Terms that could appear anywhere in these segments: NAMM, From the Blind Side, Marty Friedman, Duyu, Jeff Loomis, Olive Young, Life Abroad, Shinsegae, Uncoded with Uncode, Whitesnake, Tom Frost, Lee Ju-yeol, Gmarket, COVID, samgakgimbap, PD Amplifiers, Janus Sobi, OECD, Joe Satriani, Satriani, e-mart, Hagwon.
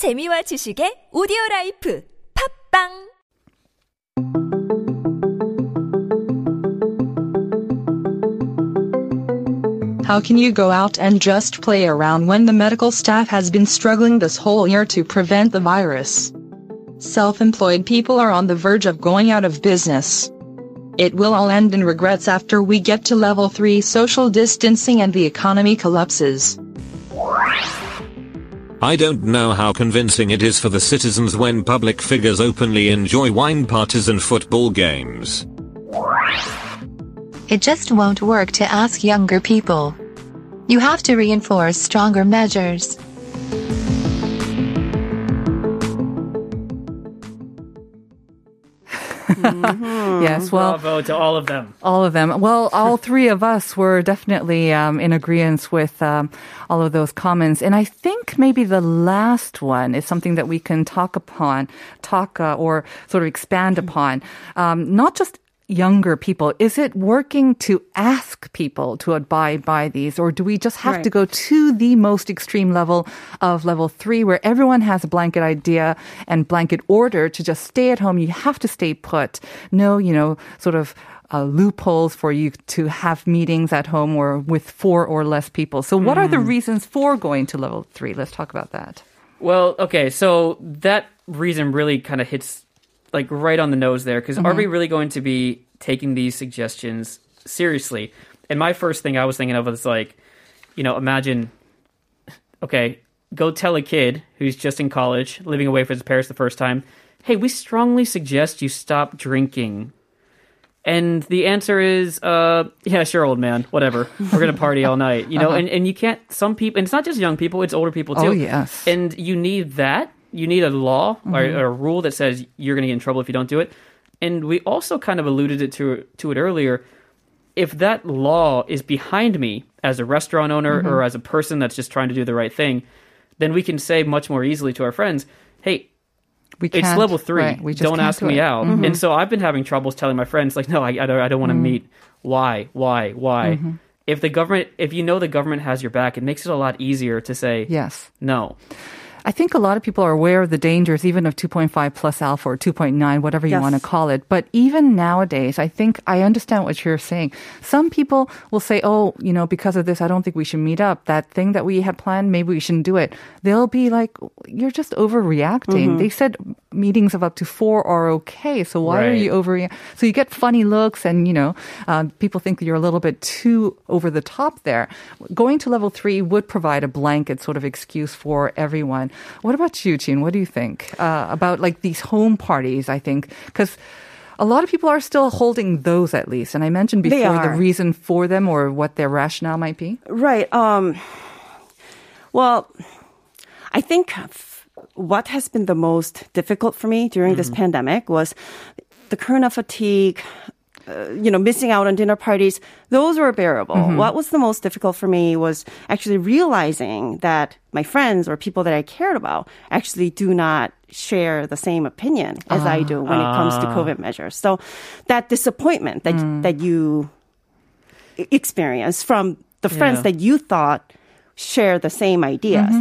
재미와 지식의 오디오라이프 팝빵! How can you go out and just play around when the medical staff has been struggling this whole year to prevent the virus? Self-employed people are on the verge of going out of business. It will all end in regrets after we get to level 3 social distancing and the economy collapses. I don't know how convincing it is for the citizens when public figures openly enjoy wine parties and football games. It just won't work to ask younger people. You have to reinforce stronger measures. Yes, well, bravo to all of them. All of them. Well, all three of us were definitely in agreeance with all of those comments. And I think maybe the last one is something that we can talk or sort of expand upon. Not just younger people, is it working to ask people to abide by these, or do we just have to go to the most extreme level of level 3 where everyone has a blanket idea and blanket order to just stay at home, you have to stay put, loopholes for you to have meetings at home or with 4 or less people. So what are the reasons for going to level 3? Let's talk about that. Well, okay, so that reason really kind of hits like right on the nose there, because are we really going to be taking these suggestions seriously? And my first thing I was thinking of was like, imagine, okay, go tell a kid who's just in college, living away from his parents the first time, hey, we strongly suggest you stop drinking. And the answer is, yeah, sure, old man, whatever. We're going to party all night, and you can't, some people, and it's not just young people, it's older people too. Oh, yes. And you need that. You need a law or a rule that says you're going to get in trouble if you don't do it. And we also kind of alluded to it earlier. If that law is behind me as a restaurant owner or as a person that's just trying to do the right thing, then we can say much more easily to our friends, hey, it's level 3. Right, we don't ask me out. Mm-hmm. And so I've been having troubles telling my friends, like, no, I don't want to meet. Why? Mm-hmm. If the government has your back, it makes it a lot easier to say yes, no. I think a lot of people are aware of the dangers even of 2.5 plus alpha or 2.9, whatever you want to call it. But even nowadays, I think I understand what you're saying. Some people will say, oh, because of this, I don't think we should meet up. That thing that we had planned, maybe we shouldn't do it. They'll be like, you're just overreacting. Mm-hmm. They said meetings of up to 4 are okay. So why are you overreacting? So you get funny looks and, people think that you're a little bit too over the top there. Going to level 3 would provide a blanket sort of excuse for everyone. What about you, Jin? What do you think about like these home parties? I think because a lot of people are still holding those at least. And I mentioned before the reason for them or what their rationale might be. Right. Well, I think what has been the most difficult for me during this pandemic was the corona fatigue, missing out on dinner parties. Those were bearable. Mm-hmm. What was the most difficult for me was actually realizing that my friends or people that I cared about actually do not share the same opinion as I do when it comes to COVID measures. So that disappointment that you experience from the friends that you thought share the same ideas.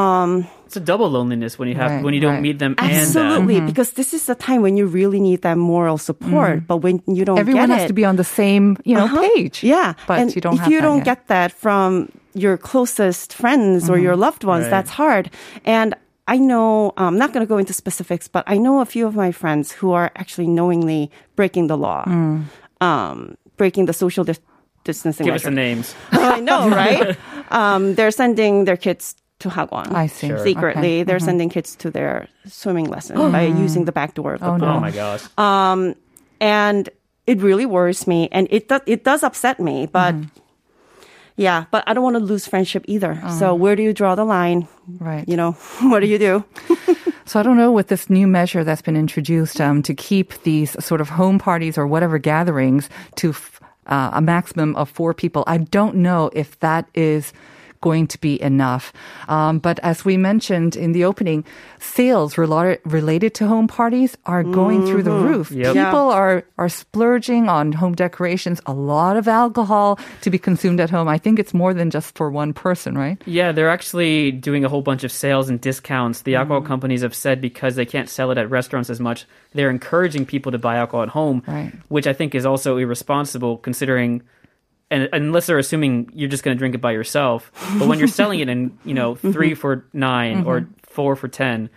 Mm-hmm. It's a double loneliness when you don't meet them. Absolutely, because this is the time when you really need that moral support. But when you don't, everyone has to be on the same page. Yeah, but and if you don't get that from your closest friends or your loved ones, that's hard. And I know I'm not going to go into specifics, but I know a few of my friends who are actually knowingly breaking the law, breaking the social distancing. Give us the names. I know, right? They're sending their kids to Hagwon. I see. Sure. Secretly, they're sending kids to their swimming lesson by using the back door of the pool. No. Oh my gosh. And it really worries me, and it does upset me, but but I don't want to lose friendship either. So where do you draw the line? Right. What do you do? So I don't know, with this new measure that's been introduced to keep these sort of home parties or whatever gatherings to a maximum of 4 people, I don't know if that is going to be enough. But as we mentioned in the opening, sales related to home parties are going through the roof. Yep. People are splurging on home decorations, a lot of alcohol to be consumed at home. I think it's more than just for one person, right? Yeah, they're actually doing a whole bunch of sales and discounts. The alcohol companies have said because they can't sell it at restaurants as much, they're encouraging people to buy alcohol at home, right, which I think is also irresponsible considering... And unless they're assuming you're just going to drink it by yourself, but when you're selling it in, you know, 3 for $9 or 4 for $10,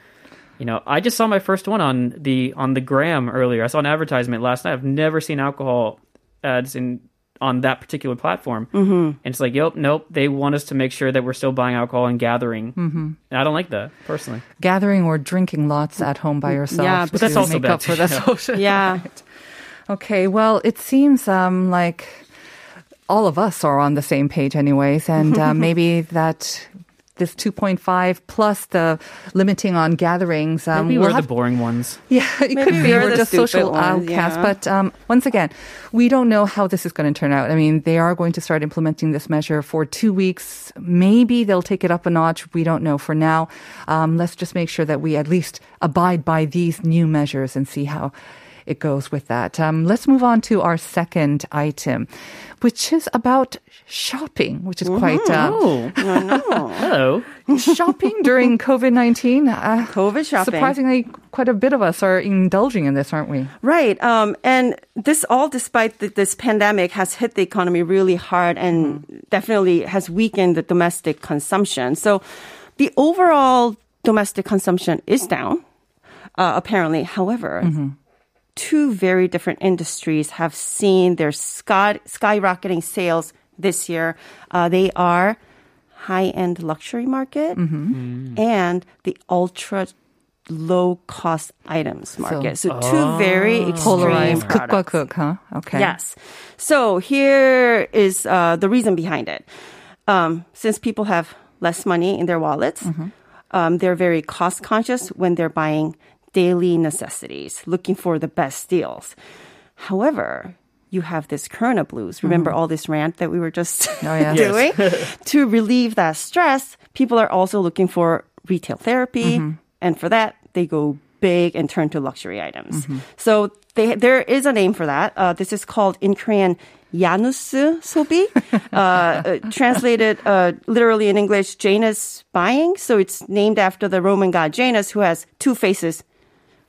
you know, I just saw my first one on the gram earlier. I saw an advertisement last night. I've never seen alcohol ads on that particular platform. And it's like, nope, they want us to make sure that we're still buying alcohol and gathering. And I don't like that, personally. Gathering or drinking lots at home by yourself. Yeah, but that's also bad. For that social. Yeah. Right. Okay, well, it seems like... all of us are on the same page anyways, and maybe that this 2.5 plus the limiting on gatherings. Maybe we're the boring ones. Yeah, it maybe could be. We're the social outcasts. Yeah. But once again, we don't know how this is going to turn out. I mean, they are going to start implementing this measure for 2 weeks. Maybe they'll take it up a notch. We don't know for now. Let's just make sure that we at least abide by these new measures and see how it goes with that. Let's move on to our second item, which is about shopping, which is quite... Hello. Shopping during COVID-19. COVID shopping. Surprisingly, quite a bit of us are indulging in this, aren't we? Right. And this all despite this pandemic has hit the economy really hard and definitely has weakened the domestic consumption. So the overall domestic consumption is down, apparently. However... two very different industries have seen their skyrocketing sales this year. They are high-end luxury market and the ultra low-cost items market. So two very extreme products. Cook by cook, huh? Okay. Yes. So here is the reason behind it. Since people have less money in their wallets, they're very cost-conscious when they're buying daily necessities, looking for the best deals. However, you have this Corona blues. Remember all this rant that we were just doing? To relieve that stress, people are also looking for retail therapy. And for that, they go big and turn to luxury items. So there is a name for that. This is called in Korean, Janus Sobi, translated literally in English, Janus buying. So it's named after the Roman god Janus, who has two faces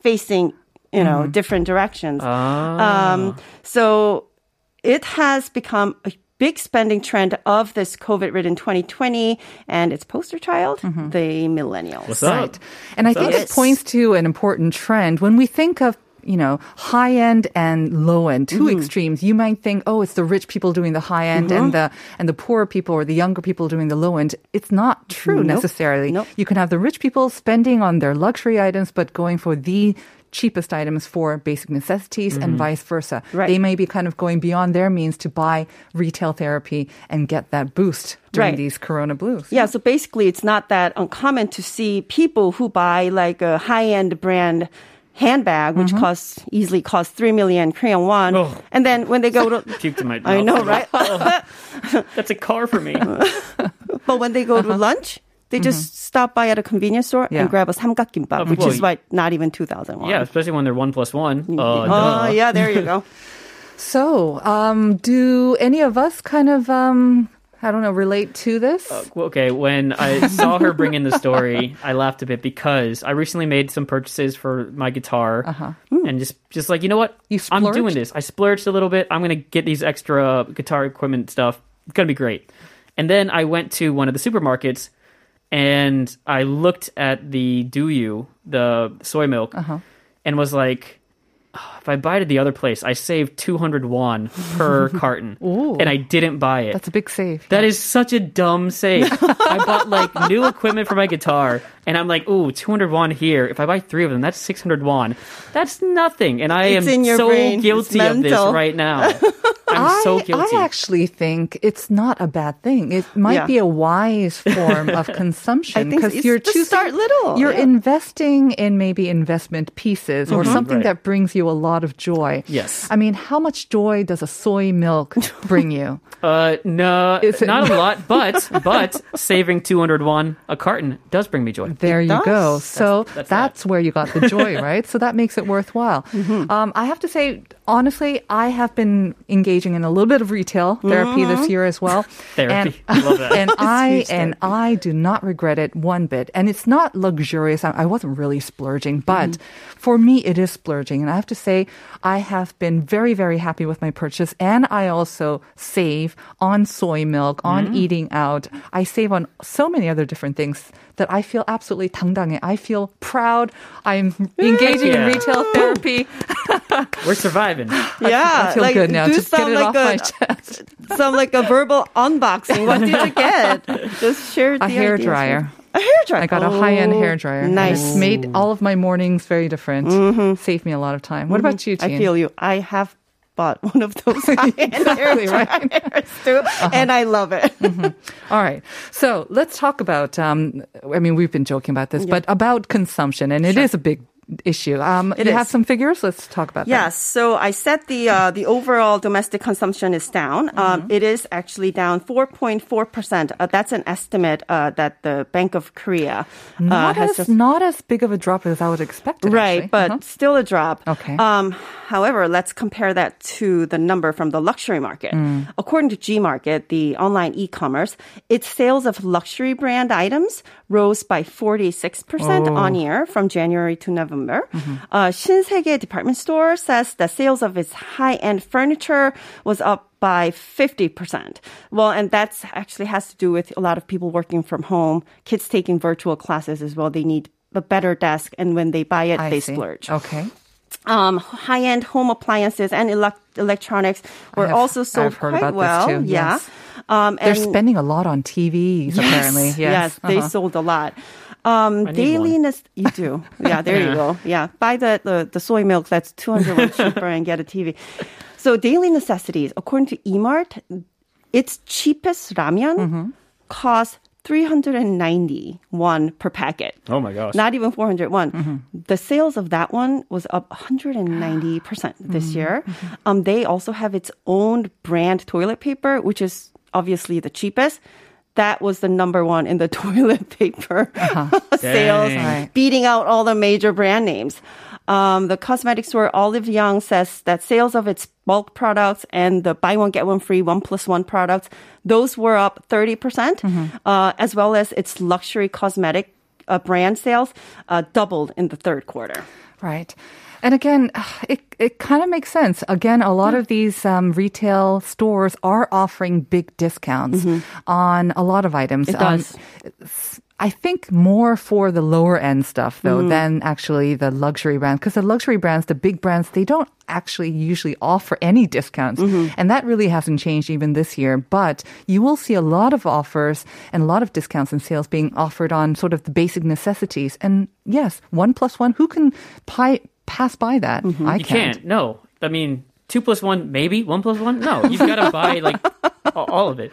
facing, you know, different directions. So it has become a big spending trend of this COVID-ridden 2020, and its poster child, the millennials. What's up? Right. And I think it points to an important trend. When we think of, you know, high end and low end, two extremes. You might think, oh, it's the rich people doing the high end and the poorer people or the younger people doing the low end. It's not true necessarily. Nope. You can have the rich people spending on their luxury items, but going for the cheapest items for basic necessities and vice versa. Right. They may be kind of going beyond their means to buy retail therapy and get that boost during these Corona blues. Yeah, so basically it's not that uncommon to see people who buy like a high end brand handbag, which easily costs 3 million Korean won. Oh. And then when they go to... Puked in my mouth. I know, right? That's a car for me. But when they go to lunch, they just stop by at a convenience store and grab a samgakgimbap, which is like not even 2,000 won. Yeah, especially when they're 1+1. Yeah, there you go. So, do any of us kind of... I don't know, relate to this? Okay, when I saw her bring in the story, I laughed a bit because I recently made some purchases for my guitar and just like, you know what? I'm doing this. I splurged a little bit. I'm going to get these extra guitar equipment stuff. It's going to be great. And then I went to one of the supermarkets and I looked at the Duyu, the soy milk, and was like, if I buy it at the other place, I save 200 won per carton. Ooh. And I didn't buy it. That's a big save. That is such a dumb save. I bought like new equipment for my guitar and I'm like, ooh, 200 won here. If I buy 3 of them, that's 600 won. That's nothing. And I am so guilty of this right now. I'm so guilty. I actually think it's not a bad thing. It might be a wise form of consumption because you're choosing, start little. You're investing in maybe investment pieces or something that brings you a lot of joy. Yes. I mean, how much joy does a soy milk bring you? No, not a lot, but saving 200 won a carton does bring me joy. There it you does. Go. So that's where you got the joy, right? So that makes it worthwhile. Mm-hmm. I have to say, honestly, I have been engaging in a little bit of retail therapy this year as well. Therapy. I love that. And I do not regret it one bit. And it's not luxurious. I wasn't really splurging, but for me, it is splurging. And I have to say, I have been very, very happy with my purchase. And I also save on soy milk, on eating out. I save on so many other different things that I feel absolutely 당당해. I feel proud. I'm engaging in retail therapy. We're surviving. Yeah. I feel like, good now. Just get it off my chest. Sound like a verbal unboxing. What did you get? Just share the hair dryer. A hair dryer. I got a high-end hair dryer. Nice. It's made all of my mornings very different. Mm-hmm. Saved me a lot of time. What about you, Jean? I feel you. I have bought one of those high-end hairs too, and I love it. All right. So let's talk about, I mean, we've been joking about this, but about consumption, and it is a big issue. You have some figures? Let's talk about that. Yes. So I said the overall domestic consumption is down. It is actually down 4.4%. That's an estimate that the Bank of Korea not as big of a drop as I would expect. Right, actually. But still a drop. Okay. However, let's compare that to the number from the luxury market. According to Gmarket, the online e-commerce, its sales of luxury brand items rose by 46% on year from January to November. Shinsegae department store says the sales of its high-end furniture was up by 50%. Well, and that's actually has to do with a lot of people working from home, kids taking virtual classes as well. They need a better desk, and when they buy it, they splurge. Okay. High-end home appliances and electronics were also sold quite well. This too. Yeah. Yes. They're spending a lot on TVs, apparently. Yes, they sold a lot. Dailiness, you do. Yeah, there you go. Yeah, buy the soy milk. That's 200 won cheaper and get a TV. So daily necessities, according to e-mart, its cheapest ramen costs 390 won per packet. Oh my gosh. Not even 400 won. The sales of that one was up 190% this year. They also have its own brand toilet paper, which is obviously the cheapest. That was the number one in the toilet paper sales, beating out all the major brand names. The cosmetic store Olive Young says that sales of its bulk products and the buy one, get one free, 1+1 products, those were up 30%, as well as its luxury cosmetic brand sales doubled in the third quarter. Right. And again, it kind of makes sense. Again, a lot of these retail stores are offering big discounts on a lot of items. It does. I think more for the lower end stuff, though, than actually the luxury brands. Because the luxury brands, the big brands, they don't actually usually offer any discounts. And that really hasn't changed even this year. But you will see a lot of offers and a lot of discounts and sales being offered on sort of the basic necessities. And yes, 1+1, who can pass by that? I can't. No. I mean, 2+1, maybe 1+1. No, you've got to buy like all of it.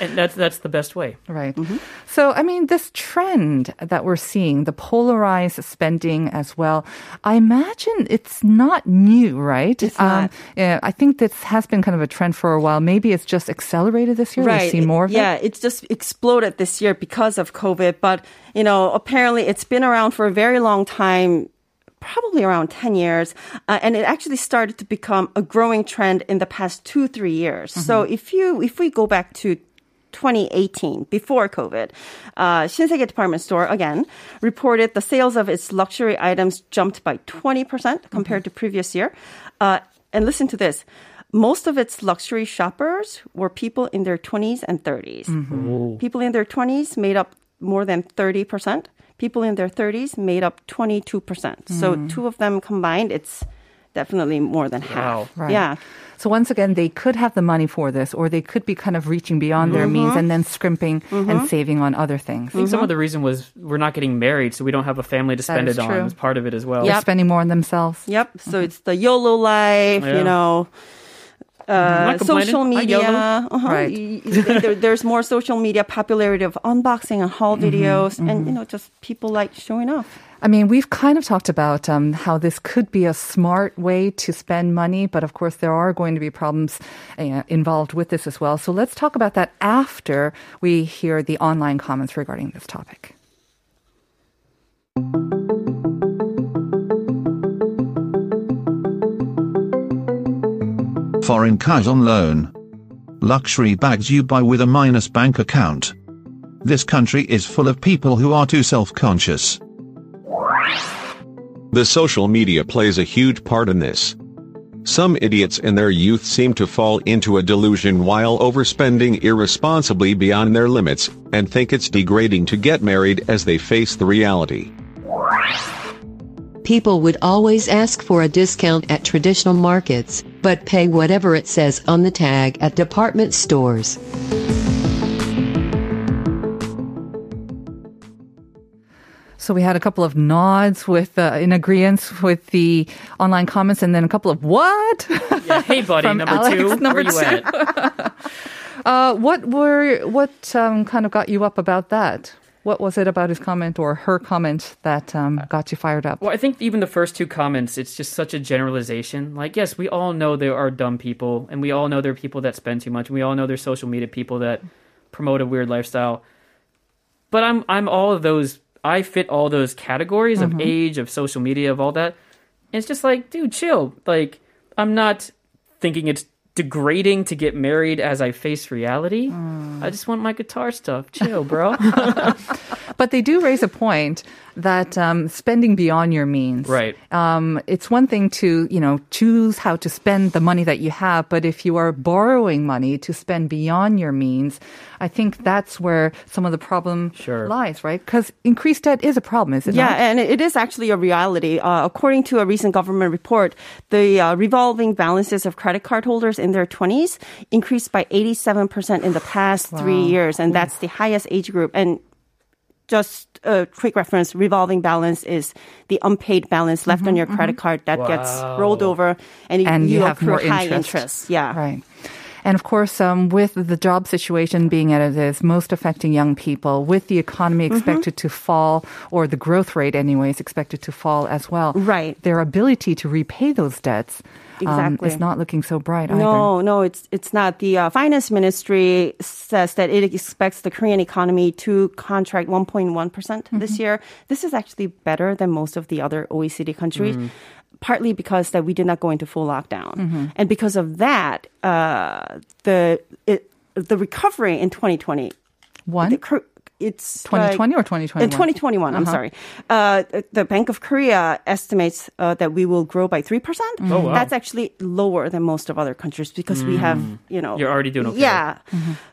And that's the best way. Right. So, I mean, this trend that we're seeing, the polarized spending as well, I imagine it's not new, right? It's not. Yeah, I think this has been kind of a trend for a while. Maybe it's just accelerated this year. Right. We've seen more of it. Yeah, it's just exploded this year because of COVID. But, you know, apparently it's been around for a very long time, probably around 10 years, and it actually started to become a growing trend in the past 2-3 years. So if we go back to 2018, before COVID, Shinsegae department store, again, reported the sales of its luxury items jumped by 20% compared to previous year. And listen to this. Most of its luxury shoppers were people in their 20s and 30s. People in their 20s made up more than 30%. People in their 30s made up 22%. So two of them combined, it's definitely more than half. Wow. Right. Yeah. So once again, they could have the money for this, or they could be kind of reaching beyond their means and then scrimping and saving on other things. I think some of the reason was we're not getting married, so we don't have a family to spend it on. It's part of it as well. They're spending more on themselves. So it's the YOLO life, you know. social media. There's more social media popularity of unboxing and haul videos, and you know, just people like showing off. I mean, we've kind of talked about how this could be a smart way to spend money, but of course there are going to be problems involved with this as well. So let's talk about that after we hear the online comments regarding this topic. Foreign cars on loan. Luxury bags you buy with a minus bank account. This country is full of people who are too self-conscious. The social media plays a huge part in this. Some idiots in their youth seem to fall into a delusion while overspending irresponsibly beyond their limits, and think it's degrading to get married as they face the reality. People would always ask for a discount at traditional markets, but pay whatever it says on the tag at department stores. So we had a couple of nods with in agreeance with the online comments, and then a couple of what? Yeah, hey, buddy, number Alex, two. Number where two. You at? What kind of got you up about that? What was it about his comment or her comment that got you fired up? Well, I think even the first two comments, it's just such a generalization. Like, yes, we all know there are dumb people, and we all know there are people that spend too much, and we all know there's social media people that promote a weird lifestyle. But I'm all of those. I fit all those categories of age, of social media, of all that. And it's just like, dude, chill. Like, I'm not thinking it's degrading to get married as I face reality. I just want my guitar stuff. Chill, bro. But they do raise a point that spending beyond your means. Right. It's one thing to, you know, choose how to spend the money that you have, but if you are borrowing money to spend beyond your means, I think that's where some of the problem lies, right? Because increased debt is a problem, is it not? Yeah, and it is actually a reality. According to a recent government report, the revolving balances of credit card holders in their 20s increased by 87% in the past 3 years, and that's the highest age group. And just a quick reference, revolving balance is the unpaid balance left on your credit card that gets rolled over, and you have more high interest. Yeah. Right. And of course, with the job situation being as it is, most affecting young people, with the economy expected to fall, or the growth rate anyways expected to fall as well, right, their ability to repay those debts is not looking so bright either. No, it's not. The finance ministry says that it expects the Korean economy to contract 1.1% this year. This is actually better than most of the other OECD countries. Partly because that we did not go into full lockdown. And because of that, the recovery in 2020. It's 2020 or 2021? In 2021, I'm sorry. The Bank of Korea estimates that we will grow by 3%. Oh, wow. That's actually lower than most of other countries because we have, you know. You're already doing okay. Yeah.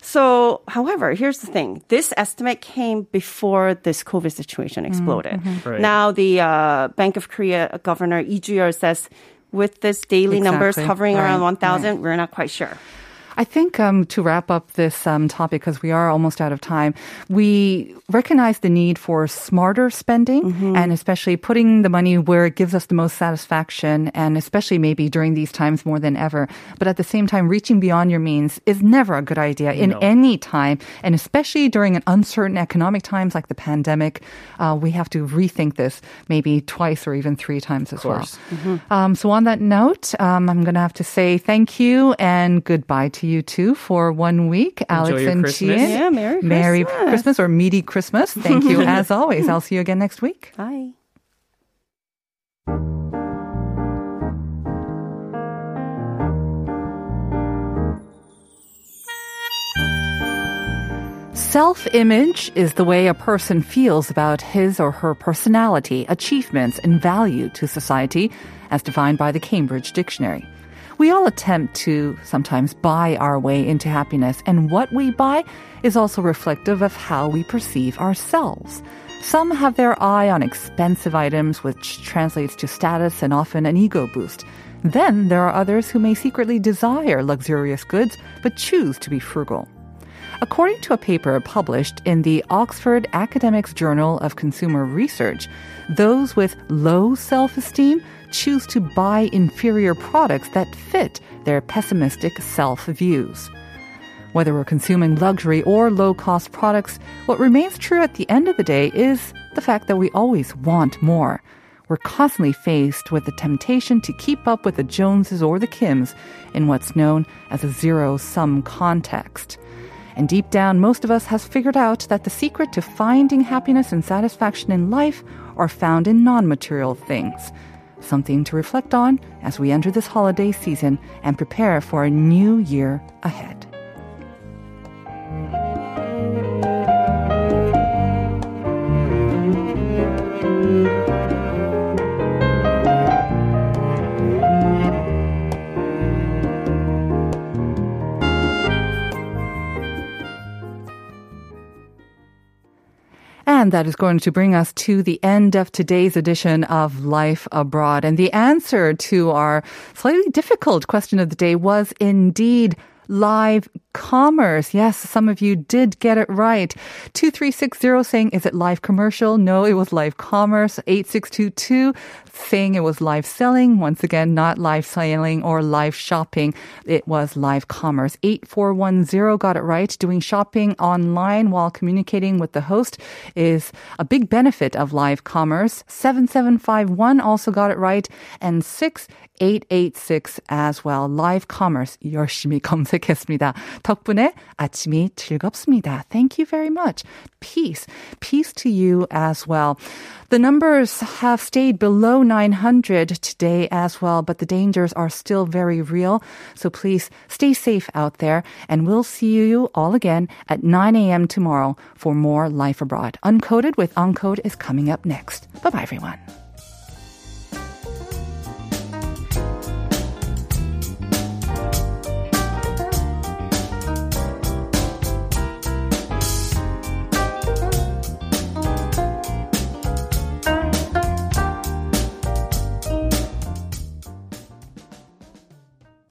So, however, here's the thing. This estimate came before this COVID situation exploded. Right. Now, the Bank of Korea Governor Lee Ju-yeol says, with this daily numbers hovering around 1,000, we're not quite sure. I think to wrap up this topic, because we are almost out of time, we recognize the need for smarter spending and especially putting the money where it gives us the most satisfaction, and especially maybe during these times more than ever. But at the same time, reaching beyond your means is never a good idea in any time, and especially during an uncertain economic times like the pandemic. We have to rethink this maybe twice or even three times as well. So on that note, I'm going to have to say thank you and goodbye to you two for 1 week. Alex and Jian. Yeah, Merry Christmas. Christmas or meaty Christmas. Thank you as always. I'll see you again next week. Bye. Self-image is the way a person feels about his or her personality, achievements, and value to society as defined by the Cambridge Dictionary. We all attempt to sometimes buy our way into happiness, and what we buy is also reflective of how we perceive ourselves. Some have their eye on expensive items, which translates to status and often an ego boost. Then there are others who may secretly desire luxurious goods, but choose to be frugal. According to a paper published in the Oxford Academics Journal of Consumer Research, those with low self-esteem choose to buy inferior products that fit their pessimistic self-views. Whether we're consuming luxury or low-cost products, what remains true at the end of the day is the fact that we always want more. We're constantly faced with the temptation to keep up with the Joneses or the Kims in what's known as a zero-sum context. And deep down, most of us has figured out that the secret to finding happiness and satisfaction in life are found in non-material things. Something to reflect on as we enter this holiday season and prepare for a new year ahead. And that is going to bring us to the end of today's edition of Life Abroad. And the answer to our slightly difficult question of the day was indeed live commerce. Yes, some of you did get it right. 2360 saying, is it live commercial? No, it was live commerce. 8622 saying it was live selling. Once again, not live selling or live shopping. It was live commerce. 8410 got it right. Doing shopping online while communicating with the host is a big benefit of live commerce. 7751 also got it right. And 6886 as well. Live commerce. 열심히 검색했습니다. 덕분에 아침이 즐겁습니다. Thank you very much. Peace. Peace to you as well. The numbers have stayed below 900 today as well, but the dangers are still very real. So please stay safe out there, and we'll see you all again at 9 a.m. tomorrow for more Life Abroad. Uncoded with Uncode is coming up next. Bye-bye, everyone.